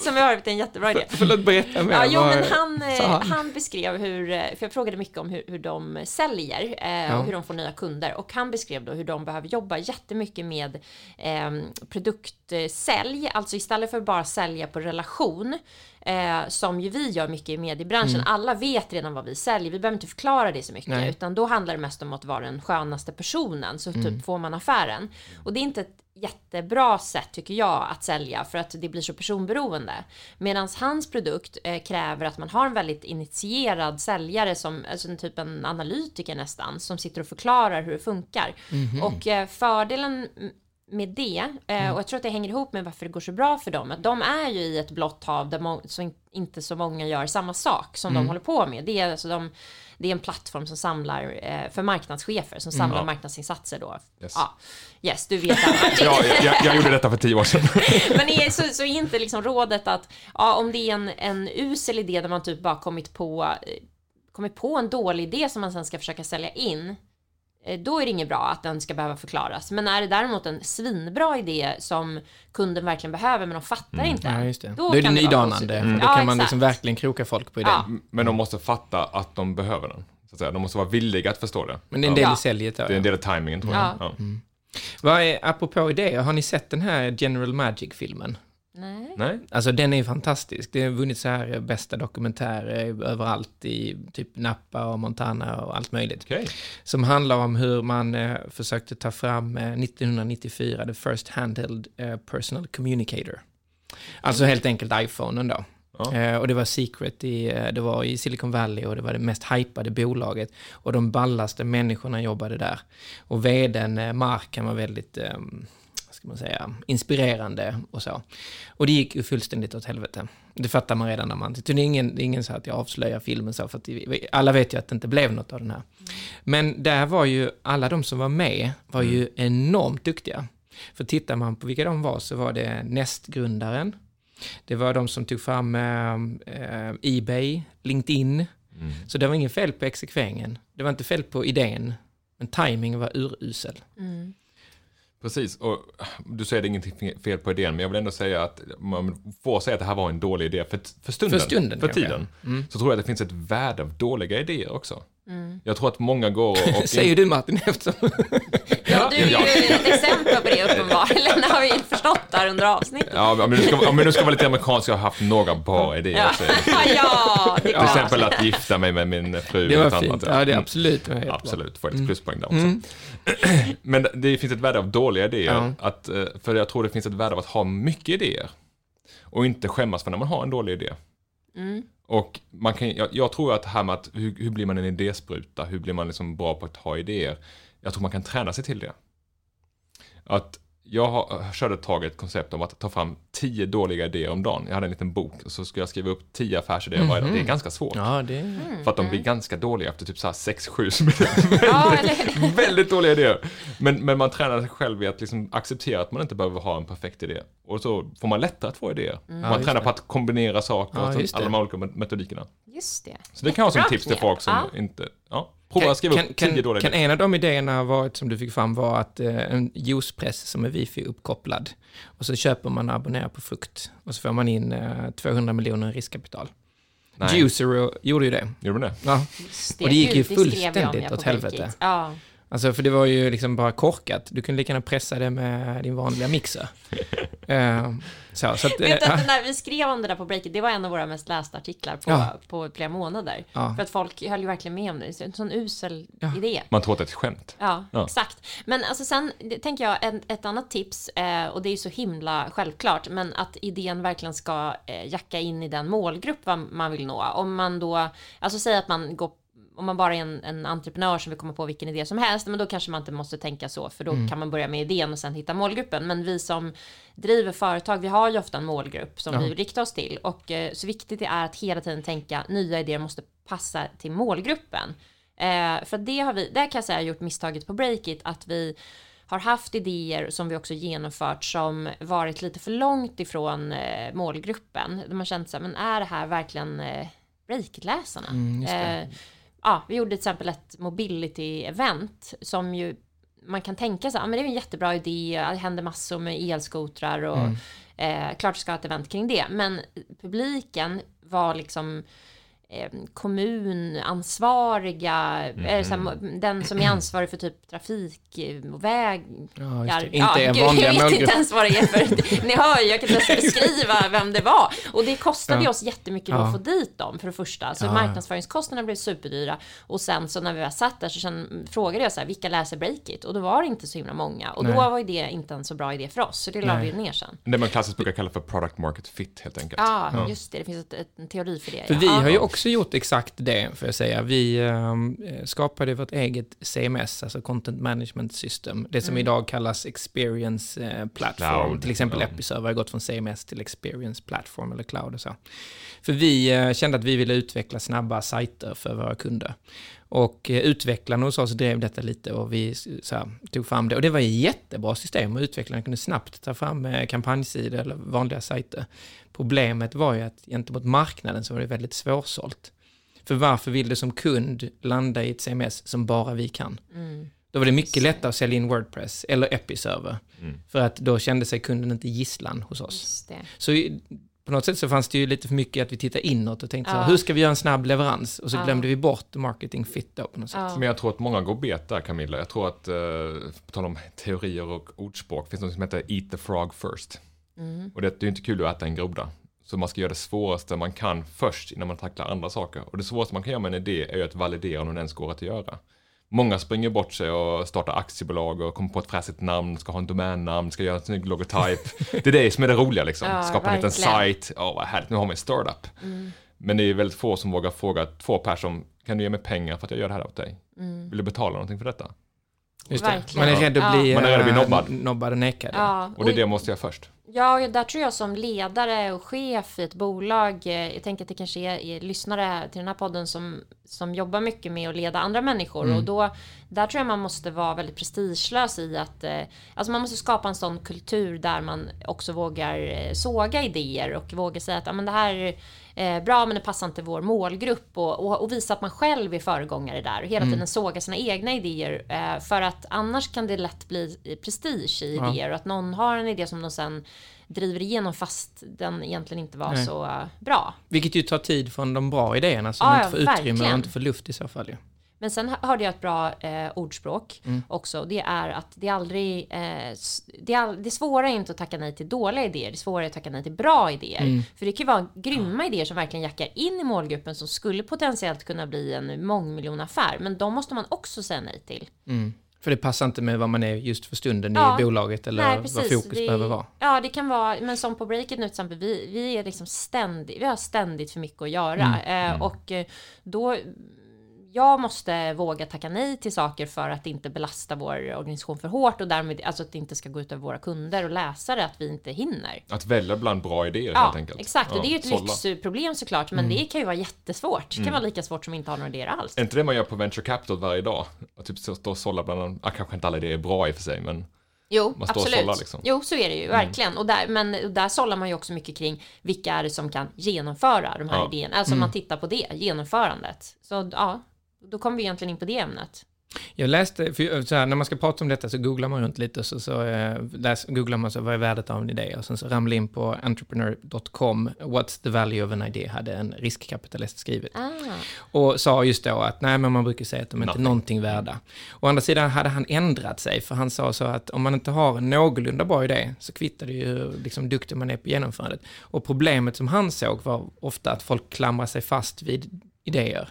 Som vi har hört, en jättebra idé. Förlåt, berätta mer. Ja, jo, men han, han. han beskrev hur, för jag frågade mycket om hur, hur de säljer eh, och hur de får nya kunder. Och han beskrev då hur de behöver jobba jättemycket med eh, produktsälj. Alltså istället för bara sälja på relation, eh, som ju vi gör mycket i mediebranschen. Mm. Alla vet redan vad vi säljer. Vi behöver inte förklara det så mycket. Nej. Utan då handlar det mest om att vara den skönaste personen. Så typ mm. får man affären. Och det är inte ett jättebra sätt tycker jag att sälja, för att det blir så personberoende. Medan hans produkt eh, kräver att man har en väldigt initierad säljare som alltså en typ en analytiker nästan, som sitter och förklarar hur det funkar. Mm-hmm. Och eh, fördelen med det, eh, och jag tror att det hänger ihop med varför det går så bra för dem, att de är ju i ett blått hav där må- så inte så många gör samma sak som mm. de håller på med. Det är, alltså de, det är en plattform som samlar eh, för marknadschefer som samlar mm, ja. marknadsinsatser då. Yes, ja. yes du vet. ja, jag, jag gjorde detta för tio år sedan. Men är, så, så är inte liksom rådet att ja, om det är en, en usel idé där man typ bara kommit på, kommit på en dålig idé som man sen ska försöka sälja in, då är det inget bra att den ska behöva förklaras. Men är det däremot en svinbra idé som kunden verkligen behöver men de fattar mm. inte. Ja, just det. Då, då är det nydanande. Mm. Då ja, kan man liksom verkligen kroka folk på idén. Ja. Men de måste fatta att de behöver den. Så att säga. De måste vara villiga att förstå det. Men det är en del ja. i säljet. Det är en del av tajmingen tror jag. Ja. Ja. Mm. Vad är, apropå idéer, har ni sett den här General Magic-filmen? Nej. Nej. Alltså den är ju fantastisk. Det har vunnit så här bästa dokumentärer överallt i typ Napa och Montana och allt möjligt. Okay. Som handlar om hur man eh, försökte ta fram eh, nittonhundranittiofyra the first handheld eh, personal communicator. Alltså helt enkelt iPhonen då. Ja. Eh, och det var Secret i, eh, det var i Silicon Valley och det var det mest hypade bolaget. Och de ballaste människorna jobbade där. Och vdn eh, Marken var väldigt... Eh, ska man säga, inspirerande och så. Och det gick ju fullständigt åt helvete. Det fattar man redan när man... Det är ingen, det är ingen så att jag avslöjar filmen så, för att det, alla vet ju att det inte blev något av den här. Men där var ju alla de som var med var ju enormt duktiga. För tittar man på vilka de var så var det nästgrundaren. Det var de som tog fram eh, eBay, LinkedIn. Mm. Så det var ingen fel på exekveringen. Det var inte fel på idén. Men timingen var urusel. Mm. Precis, och du säger det ingenting fel på idén, men jag vill ändå säga att man får säga att det här var en dålig idé för, för stunden, för, stunden, för tiden. Mm. Så tror jag att det finns ett värde av dåliga idéer också. Mm. Jag tror att många går och... säger in... du Martin eftersom... ja, du är ju ett exempel på det uppenbarligen, har vi inte förstått där under avsnittet. Ja, men du ska, om du ska vara lite amerikansk, jag har haft några bra idéer. Ja, ja det är klart. Till exempel att gifta mig med min fru. Det var fint, annat. Ja det är absolut. Det var absolut, får ett pluspoäng där också. Mm. Men det finns ett värde av dåliga idéer, mm. att, för jag tror det finns ett värde av att ha mycket idéer och inte skämmas för när man har en dålig idé. Mm. Och man kan, jag, jag tror att det här med att hur, hur blir man en idéspruta, hur blir man liksom bra på att ha idéer, jag tror man kan träna sig till det. Att jag har, körde ett tag ett koncept om att ta fram tio dåliga idéer om dagen. Jag hade en liten bok och så skulle jag skriva upp tio affärsidéer varje dag. Det är ganska svårt. Ja, det är... För att de blir ganska dåliga efter typ så här sex sju som är ja, väldigt, väldigt dåliga idéer. Men, men man tränar sig själv i att liksom acceptera att man inte behöver ha en perfekt idé. Och så får man lättare att få idéer. Mm. Man ja, tränar det. på att kombinera saker ja, och alla de olika metodikerna. Just det. Så det kan vara som tips till folk som ja. inte... Ja. Prova, skriva kan, upp tio dåliga idéer. Kan en av de idéerna varit, som du fick fram var att eh, en juicepress som är wifi-uppkopplad och så köper man och abonnerar på frukt och så får man in eh, tvåhundra miljoner riskkapital. Nej. Juicero gjorde ju det. Gjorde det? Ja. Det, och det gick ju det fullständigt åt helvete. Ja. Alltså för det var ju liksom bara korkat. Du kunde lika gärna pressa det med din vanliga mixer. uh, så, så att, uh, vet du att när vi skrev om det där på Breakit, det var en av våra mest lästa artiklar på, ja. på flera månader. Ja. För att folk höll ju verkligen med om det. Det är en sån usel ja. idé. Man tror att det är ett skämt. Ja, ja. Exakt. Men alltså sen det, tänker jag en, ett annat tips, eh, och det är ju så himla självklart, men att idén verkligen ska eh, jacka in i den målgrupp man vill nå. Om man då, alltså säg att man går om man bara är en, en entreprenör som vill komma på vilken idé som helst, men då kanske man inte måste tänka så, för då mm. kan man börja med idén och sen hitta målgruppen. Men vi som driver företag, vi har ju ofta en målgrupp som ja. vi vill rikta oss till, och eh, så viktigt det är att hela tiden tänka nya idéer måste passa till målgruppen. Eh, för det har vi, där kan jag säga, gjort misstaget på Breakit, att vi har haft idéer som vi också genomfört som varit lite för långt ifrån eh, målgruppen. Man känner så här, men är det här verkligen eh, Breakit-läsarna? Mm, just det. Eh, Ja, vi gjorde till exempel ett mobility-event som ju man kan tänka så här, men det är en jättebra idé, det händer massor med elskotrar och mm. eh, klart ska ha ett event kring det. Men publiken var liksom eh, kommunansvariga, mm. eller så här, den som är ansvarig för typ trafik och vägar. Ja, inte ja, en gud, vanliga jag vet inte ens vad det är för. Ni hör ju, jag kan inte beskriva vem det var. Och det kostade ja. oss jättemycket ja. att få dit dem för det första. Så ja. marknadsföringskostnaderna blev superdyra. Och sen så när vi var satt där så sen, frågade jag så här, vilka läser Breakit? Och då var det inte så himla många. Och Nej. då var ju det inte en så bra idé för oss. Så det la vi ner sen. Det man klassiskt brukar kalla för product market fit helt enkelt. Ja, ja. just det. Det finns ett, ett, en teori för det. För ja. vi har ju också gjort exakt det, får jag säga. Vi äh, skapade vårt eget C M S, alltså Content Management System. Det som mm. idag kallas Experience äh, Platform. Cloud. Till exempel mm. Episerver har gått från C M S till Experience Platform eller Cloud och så. För vi äh, kände att vi ville utveckla snabba sajter för våra kunder. Och utvecklarna hos oss drev detta lite och vi så här, tog fram det. Och det var ett jättebra system och utvecklarna kunde snabbt ta fram kampanjsidor eller vanliga sajter. Problemet var ju att gentemot marknaden så var det väldigt svårsålt. För varför vill du som kund landa i ett C M S som bara vi kan? Mm. Då var det mycket lättare att sälja in WordPress eller Episerver. Mm. För att då kände sig kunden inte gisslan hos oss. Just det. Så på något sätt så fanns det ju lite för mycket att vi tittar inåt och tänkte ja. så här, hur ska vi göra en snabb leverans? Och så ja. glömde vi bort marketing fit då på något sätt. Ja. Men jag tror att många går bet där, Camilla. Jag tror att, eh, på tal om teorier och ordspråk, finns något som heter eat the frog first. Mm. Och det, det är ju inte kul att äta en groda. Så man ska göra det svåraste man kan först innan man tacklar andra saker. Och det svåraste man kan göra med en idé är ju att validera om den ens går att göra. Många springer bort sig och startar aktiebolag och kommer på ett fräsigt namn, ska ha en domännamn, ska göra en snygg logotyp. Det är det som är det roliga liksom. Ja, skapa verkligen. En liten sajt. Ja, oh, vad härligt, nu har man en startup. Mm. Men det är väldigt få som vågar fråga två personer, kan du ge mig pengar för att jag gör det här åt dig? Mm. Vill du betala någonting för detta? Just det. Man är rädd att bli, ja. äh, bli nobbad. nobbad och näckad. Ja. Och det är det måste jag först. Ja, där tror jag som ledare och chef i ett bolag, jag tänker att det kanske är, är lyssnare till den här podden som, som jobbar mycket med att leda andra människor. Mm. Och då, där tror jag man måste vara väldigt prestigelös i att, eh, alltså man måste skapa en sån kultur där man också vågar såga idéer och vågar säga att ah, men det här är bra men det passar inte vår målgrupp. Och, och, och visa att man själv är föregångare där och hela mm. tiden såga sina egna idéer. Eh, för att annars kan det lätt bli prestige i ja. idéer och att någon har en idé som de sen driver igenom fast den egentligen inte var Nej. så uh, bra. Vilket ju tar tid från de bra idéerna som ja, inte får verkligen. utrymme och inte får luft i så fall. Ja. Men sen hörde jag ett bra eh, ordspråk mm. också. Det är att det aldrig eh, det, all, det svåra är inte att tacka nej till dåliga idéer. Det svåra är att tacka nej till bra idéer. Mm. För det kan ju vara grymma ja. idéer som verkligen jackar in i målgruppen som skulle potentiellt kunna bli en mångmiljonaffär. Men de måste man också säga nej till. Mm. För det passar inte med vad man är just för stunden ja. i bolaget eller Nej, vad fokus det, behöver vara. Ja, det kan vara, men som på Breakit nu till exempel, vi, vi är liksom ständigt, vi har ständigt för mycket att göra. Mm. Eh, mm. Och då, jag måste våga tacka nej till saker för att inte belasta vår organisation för hårt och därmed, alltså att det inte ska gå ut över våra kunder och läsare att vi inte hinner. Att välja bland bra idéer ja, helt enkelt. Exakt. Ja, exakt. Det är ju ett sålla. lyxproblem såklart, men mm. det kan ju vara jättesvårt. Det kan mm. vara lika svårt som att inte ha några idéer alls. Är inte det man gör på venture capital varje dag? Att typ stå och sålla bland, ah, kanske inte alla idéer är bra i och för sig, men... Jo, absolut. Sålla, liksom. Jo, så är det ju, verkligen. Mm. Och där, men och där sållar man ju också mycket kring vilka är det som kan genomföra de här ja. idéerna. Alltså mm. man tittar på det, genomförandet. Så ja... Då kommer vi egentligen in på det ämnet. Jag läste, för så här, när man ska prata om detta så googlar man runt lite och så, så eh, läs, googlar man så vad är värdet av en idé? Och sen så ramlar in på entrepreneur dot com, what's the value of an idea, hade en riskkapitalist skrivit. Ah. Och sa just då att nej men man brukar säga att de inte är någonting värda. Å andra sidan hade han ändrat sig för han sa så att om man inte har en någorlunda bra idé så kvittar det ju hur liksom, duktig man är på genomförandet. Och problemet som han såg var ofta att folk klamrar sig fast vid idéer.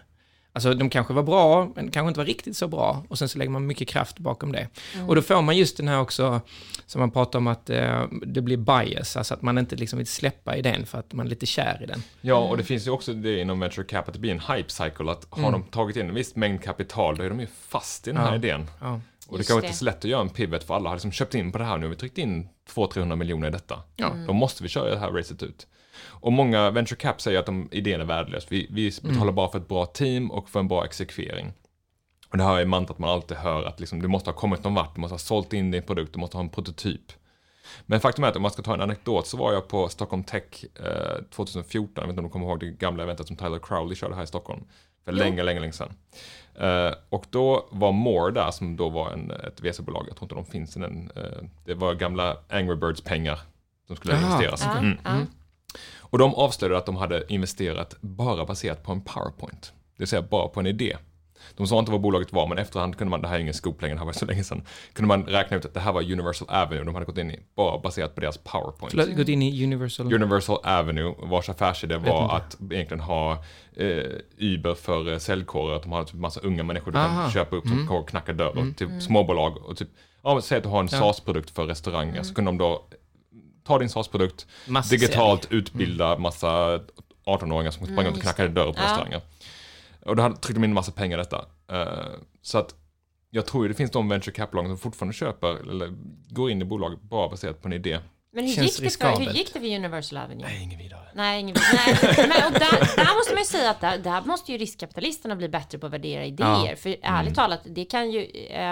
Alltså de kanske var bra, men kanske inte var riktigt så bra. Och sen så lägger man mycket kraft bakom det. Mm. Och då får man just den här också, som man pratar om att eh, det blir bias. Alltså att man inte liksom vill släppa idén för att man är lite kär i den. Ja, och det finns ju också det inom venture capital, det blir en hype cycle. Att har mm. de tagit in en viss mängd kapital, då är de ju fast i den här ja. idén. Ja. Och det kan vara inte så lätt att göra en pivot för alla har liksom köpt in på det här nu. Vi tryckt in två hundra till trehundra miljoner i detta. Ja. Då måste vi köra det här racet ut. Och många venture cap säger att de idén är värdelös. Vi, vi betalar mm. bara för ett bra team och för en bra exekvering. Och det här är mant att man alltid hör att liksom, du måste ha kommit någon vart. Du måste ha sålt in din produkt. Du måste ha en prototyp. Men faktum är att om man ska ta en anekdot så var jag på Stockholm Tech eh, tjugohundrafjorton. Jag vet inte om du kommer ihåg det gamla eventet som Tyler Crowley körde här i Stockholm. För jo. länge, länge, länge sedan. Uh, och då var More där som då var en, ett V C-bolag. Jag tror inte de finns i den. Uh, det var gamla Angry Birds pengar som skulle investeras. Ah, mm. ah, mm. Och de avslöjade att de hade investerat bara baserat på en PowerPoint. Det vill säga bara på en idé. De sa inte vad bolaget var, men efterhand kunde man, det här är ingen scoop längre, det här var så länge sedan, kunde man räkna ut att det här var Universal Avenue. De hade gått in i, bara baserat på deras PowerPoint. Förlåt, gått in i Universal? Universal Avenue, vars affärsidé var att egentligen ha eh, Uber för eh, säljkårer, att de har typ massa unga människor du Aha. kan köpa upp som mm. knackar dörr, och typ mm. småbolag, och typ, ja, säg att du har en ja. SaaS-produkt för restauranger, mm. så kunde de då ta din SaaS-produkt, massa digitalt sälj. Utbilda mm. massa arton-åringar som sprang mm, och knackade dörr på ja. Restauranger. Och då tryckte de in en massa pengar i detta. Uh, så att jag tror ju det finns de venture capital som fortfarande köper eller går in i bolag bara baserat på en idé. Men hur, gick det, för, hur gick det vid Universal Avenue? Nej, ingen vidare. Nej, ingen vidare. Nej. Men, och där, där måste man ju säga att där, där måste ju riskkapitalisterna bli bättre på att värdera idéer. Ja. För mm. ärligt talat, det kan ju...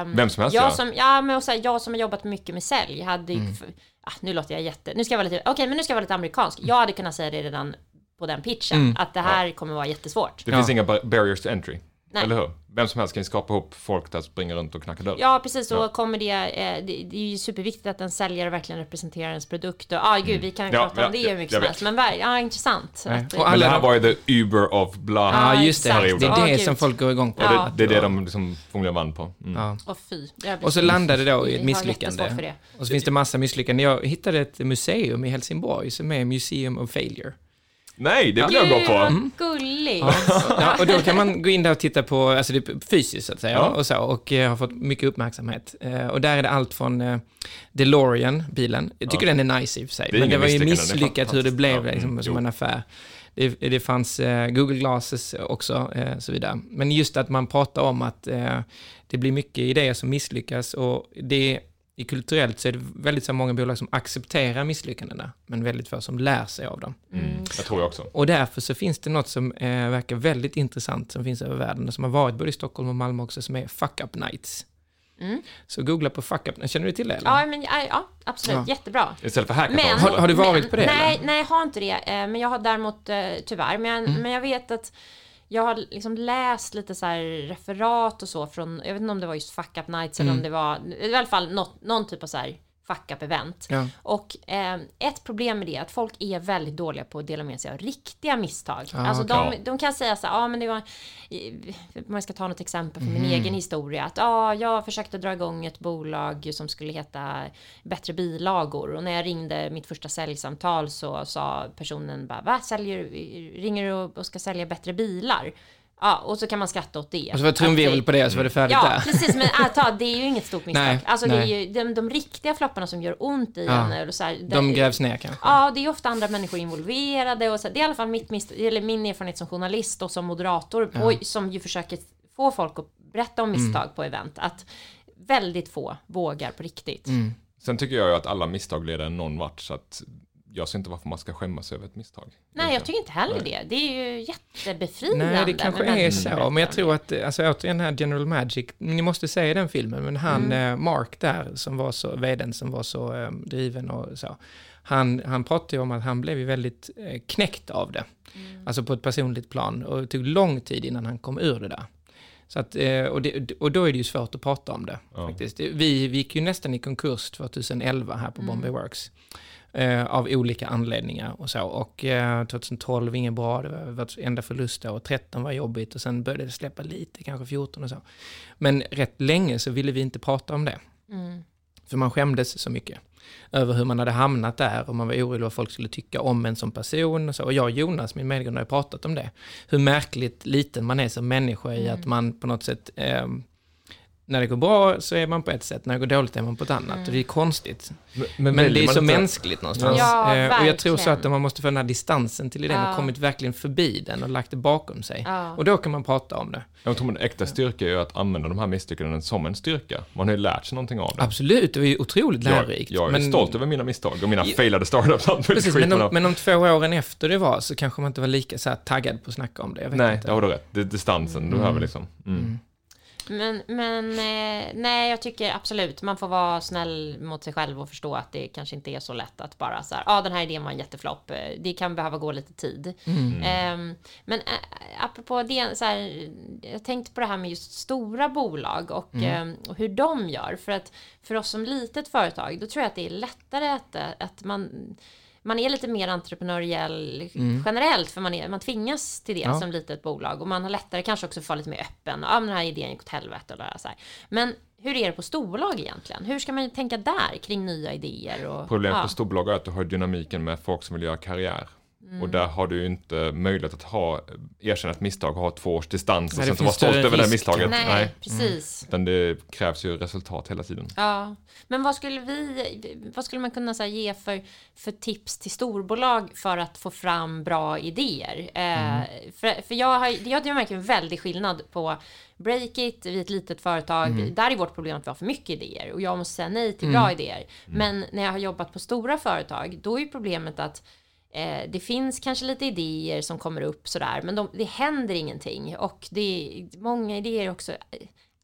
Um, Vem som helst, jag ja. Som, ja men, och så här, jag som har jobbat mycket med sälj hade ju... Mm. För, ah, nu låter jag jätte... Nu ska jag vara lite... Okej, okay, men nu ska jag vara lite amerikansk. Jag hade kunnat säga det redan... på den pitchen, mm. att det här ja. Kommer vara jättesvårt. Det ja. Finns inga bar- barriers to entry, nej. Eller hur? Vem som helst kan skapa ihop folk där springer runt och knackar dörr. Ja, precis. Och ja. Kommer det, eh, det, det är ju superviktigt att en säljare verkligen representerar ens produkt. Och, ah, gud, mm. vi kan ja, prata ja, om det hur ja, mycket som helst. Men var, ja, intressant. Att, och alla, det här var ju the Uber of blah. Ja, ah, just det. Exakt. Det är det oh, som folk går igång på. Ja. Ja. Det, det är det de liksom formligen vann på. Mm. Ja. Och, fy, och så landade det då i ett misslyckande. För det. Och så finns det massa misslyckanden. Jag hittade ett museum i Helsingborg som är Museum of Failure. Nej, det blir jag bra på. Mm. Gulligt. Ja, och då kan man gå in där och titta på, alltså det är fysiskt så att säga, ja. och, så, och har fått mycket uppmärksamhet. Eh, och där är det allt från eh, DeLorean, bilen. Jag tycker ja. Den är nice i och för sig, det men det var ju misslyckat hur det blev ja. Liksom, som jo. En affär. Det, det fanns eh, Google Glasses också, eh, så vidare. Men just att man pratar om att eh, det blir mycket idéer som misslyckas, och det i kulturellt så är det väldigt så många bolag som accepterar misslyckandena, men väldigt få som lär sig av dem. Mm. Jag tror jag också. Och därför så finns det något som eh, verkar väldigt intressant som finns över världen, som har varit både i Stockholm och Malmö också, som är Fuck Up Nights. Mm. Så googla på Fuck Up. Känner du till det? Eller? Ja, men, ja, absolut. Ja. Jättebra. Istället för hackathon. Har, har du varit men, på det? Nej, eller? Nej, jag har inte det. Men jag har däremot, tyvärr, men, mm. men jag vet att jag har liksom läst lite så här referat och så från, jag vet inte om det var just Fuck Up Nights mm. eller om det var, i alla fall något, någon typ av så här fuck up event. Ja. Och eh, ett problem med det är att folk är väldigt dåliga på att dela med sig av riktiga misstag. Ah, alltså de, de kan säga så här, ah, men det var, man ska ta något exempel från mm. min egen historia, att ah, jag försökte dra igång ett bolag som skulle heta Bättre bilagor, och när jag ringde mitt första säljsamtal så sa personen bara, va, säljer, ringer du och ska sälja bättre bilar? Ja, och så kan man skratta åt det. Och så var det trumvirvel på det, så var det färdigt ja, där. Ja, precis, men ta, det är ju inget stort misstag. Nej, alltså nej. Det är ju de, de riktiga flopparna som gör ont i ja, en. Och så här, det, de grävs ner kanske. Ja, det är ju ofta andra människor involverade. Och så här, det är i alla fall mitt misstag, eller min erfarenhet som journalist och som moderator. Ja. Och, som ju försöker få folk att berätta om misstag mm. på event. Att väldigt få vågar på riktigt. Mm. Sen tycker jag ju att alla misstag leder någon vart, så att... Jag ser inte varför man ska skämmas över ett misstag. Nej, jag tycker inte heller Nej. det. Det är ju jättebefriande. Nej, det kanske men är så. Men jag tror att, alltså återigen här General Magic, ni måste säga den filmen, men han, mm. Mark där, som var så, veden som var så um, driven och så, han, han pratade ju om att han blev ju väldigt eh, knäckt av det. Mm. Alltså på ett personligt plan. Och det tog lång tid innan han kom ur det där. Så att, och, det, och då är det ju svårt att prata om det. Ja. Faktiskt. Vi, vi gick ju nästan i konkurs tjugoelva här på mm. Bombay Works. Eh, av olika anledningar och så. Och eh, tjugotolv ingen bra, det var, var enda förluster, och tretton var jobbigt, och sen började det släppa lite, kanske fjorton och så. Men rätt länge så ville vi inte prata om det. Mm. För man skämdes så mycket över hur man hade hamnat där, och man var orolig vad folk skulle tycka om en som person och så. Och jag och Jonas, min medgrundare, har pratat om det. Hur märkligt liten man är som människa i mm. att man på något sätt... Eh, När det går bra så är man på ett sätt, när det går dåligt är man på ett annat. Mm. Och det är konstigt. Men, men, men det är så mänskligt någonstans. Ja, eh, och jag tror så att man måste få den här distansen till idén ja. Och kommit verkligen förbi den och lagt det bakom sig. Ja. Och då kan man prata om det. Jag tror att en äkta styrka är ju att använda de här misslyckandena som en styrka. Man har ju lärt sig någonting av det. Absolut, det är ju otroligt lärorikt. Jag, jag är men, stolt över mina misstag och mina failade startups. Precis, men, om, men om två åren efter det var så kanske man inte var lika så här taggad på att snacka om det. Jag vet Nej, inte. Jag har du rätt. Det är distansen, mm. du hör väl liksom... Mm. Mm. Men, men eh, nej, jag tycker absolut man får vara snäll mot sig själv och förstå att det kanske inte är så lätt att bara så här, ja ah, den här idén var en jätteflopp, det kan behöva gå lite tid. Mm. Eh, men eh, apropå det, så här, jag tänkte på det här med just stora bolag och, mm. eh, och hur de gör, för att för oss som litet företag, då tror jag att det är lättare att, att man man är lite mer entreprenöriell mm. generellt, för man, är, man tvingas till det ja. som litet bolag, och man har lättare kanske också för lite mer öppen, ja ah, men den här idén gick åt helvete eller så här. Men hur är det på storbolag egentligen? Hur ska man tänka där kring nya idéer? Och, Problemet ja. på storbolag är att du har dynamiken med folk som vill göra karriär. Mm. Och där har du inte möjlighet att ha erkänna ett misstag och ha två års distans och sen inte vara stolt över det här misstaget. Nej, Nej. precis. Mm. Utan det krävs ju resultat hela tiden. Ja, men vad skulle vi, vad skulle man kunna så här, ge för, för tips till storbolag för att få fram bra idéer? Mm. Eh, för för jag, har, jag, jag märker en väldig skillnad på Breakit, vi är ett litet företag, mm. där är vårt problem att vi har för mycket idéer och jag måste säga nej till mm. bra idéer. Mm. Men när jag har jobbat på stora företag, då är ju problemet att det finns kanske lite idéer som kommer upp sådär, men de, det händer ingenting, och det är många idéer också,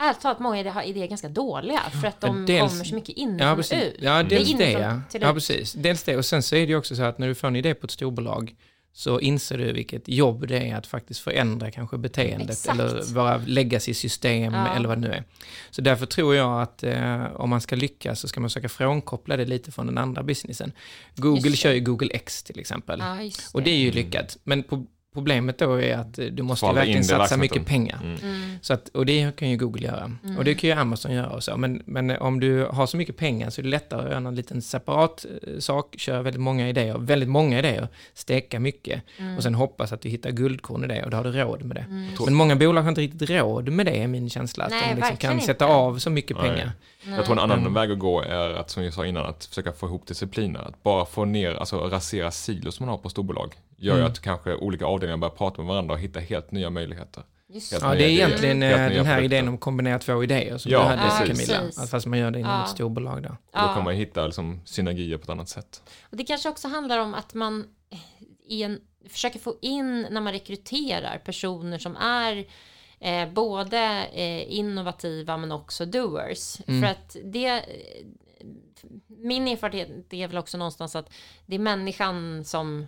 ärligt talat många idéer, idéer är ganska dåliga för att de dels, kommer så mycket inifrån ja, precis. ut. Ja, dels det, det ja. ja precis. Dels det, och sen så är det också så att när du får en idé på ett storbolag så inser du vilket jobb det är att faktiskt förändra kanske beteendet Exakt. eller bara lägga sig i system ja. eller vad det nu är. Så därför tror jag att eh, om man ska lyckas så ska man försöka frånkoppla det lite från den andra businessen. Google just kör ju Google X till exempel. Ja, det. Och det är ju lyckat. Men på problemet då är att du måste Svala verkligen satsa mycket pengar. Mm. Mm. Så att, och det kan ju Google göra. Mm. Och det kan ju Amazon göra och så. Men, men om du har så mycket pengar så är det lättare att göra en liten separat sak. Köra väldigt många idéer. Väldigt många idéer. Steka mycket. Mm. Och sen hoppas att du hittar guldkorn i det. Och då har du råd med det. Mm. Men många bolag har inte riktigt råd med det, är min känsla. Att Nej, de liksom kan inte. sätta av så mycket Nej. pengar. Nej. Jag tror en annan mm. väg att gå är att, som jag sa innan, att försöka få ihop discipliner. Att bara få ner, alltså rasera silos som man har på storbolag. Gör mm. att kanske olika avdelningar börjar prata med varandra och hitta helt nya möjligheter. Just. Helt ja, nya det är idéer. egentligen den här produkter. idén om att kombinera två idéer som ja, du hade, ja, Camilla. Alltså, fast man gör det inom ja. ett storbolag då. Ja. Då kan man hitta liksom, synergier på ett annat sätt. Och det kanske också handlar om att man i en, försöker få in, när man rekryterar personer som är eh, både eh, innovativa men också doers. Mm. För att det... Min erfarenhet är väl också någonstans att det är människan som...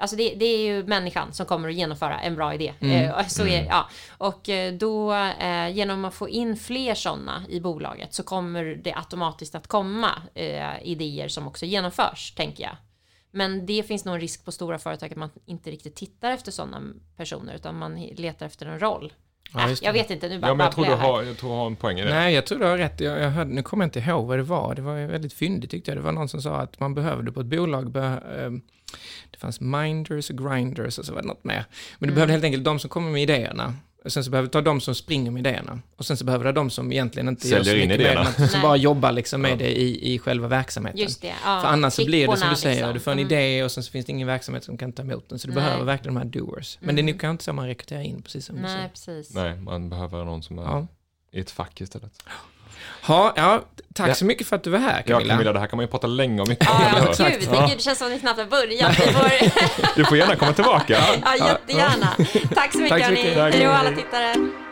Alltså det, det är ju människan som kommer att genomföra en bra idé. Mm. Så är, ja. Och då eh, genom att få in fler sådana i bolaget så kommer det automatiskt att komma eh, idéer som också genomförs, tänker jag. Men det finns någon risk på stora företag att man inte riktigt tittar efter sådana personer, utan man letar efter en roll. Ja, jag vet inte, nu bara ja, men jag, tror du har, jag tror du har en poäng i det. Nej, jag tror du har rätt. Jag, jag hörde, nu kommer jag inte ihåg vad det var. Det var väldigt fyndigt tyckte jag. Det var någon som sa att man behövde på ett bolag... Be, um, det fanns minders och grinders och så var det något mer. Men du mm. behövde helt enkelt de som kommer med idéerna. Och sen så behöver du ta de som springer med idéerna. Och sen så behöver du de som egentligen inte säljer gör så mycket idéerna. Med som bara jobbar liksom med ja. det i, i själva verksamheten. Just det. Ja, för annars så blir det som du säger. Liksom. Du får en mm. idé och sen så finns det ingen verksamhet som kan ta emot den. Så du Nej. behöver verkligen de här doers. Men mm. det är ju inte så man rekryterar in, precis som Nej, du säger. Precis. Nej, man behöver någon som är ja. i ett fack istället. Ha, ja, tack ja. så mycket för att du var här, Camilla. Ja, Camilla, det här kan man ju prata länge om. Mycket. Ja, ja, ja, gud, ja. Det känns som att ni knappt har börjat. Får... Du får gärna komma tillbaka. Ja, jättegärna. Ja. Tack så mycket, tack så mycket. Hej då alla tittare.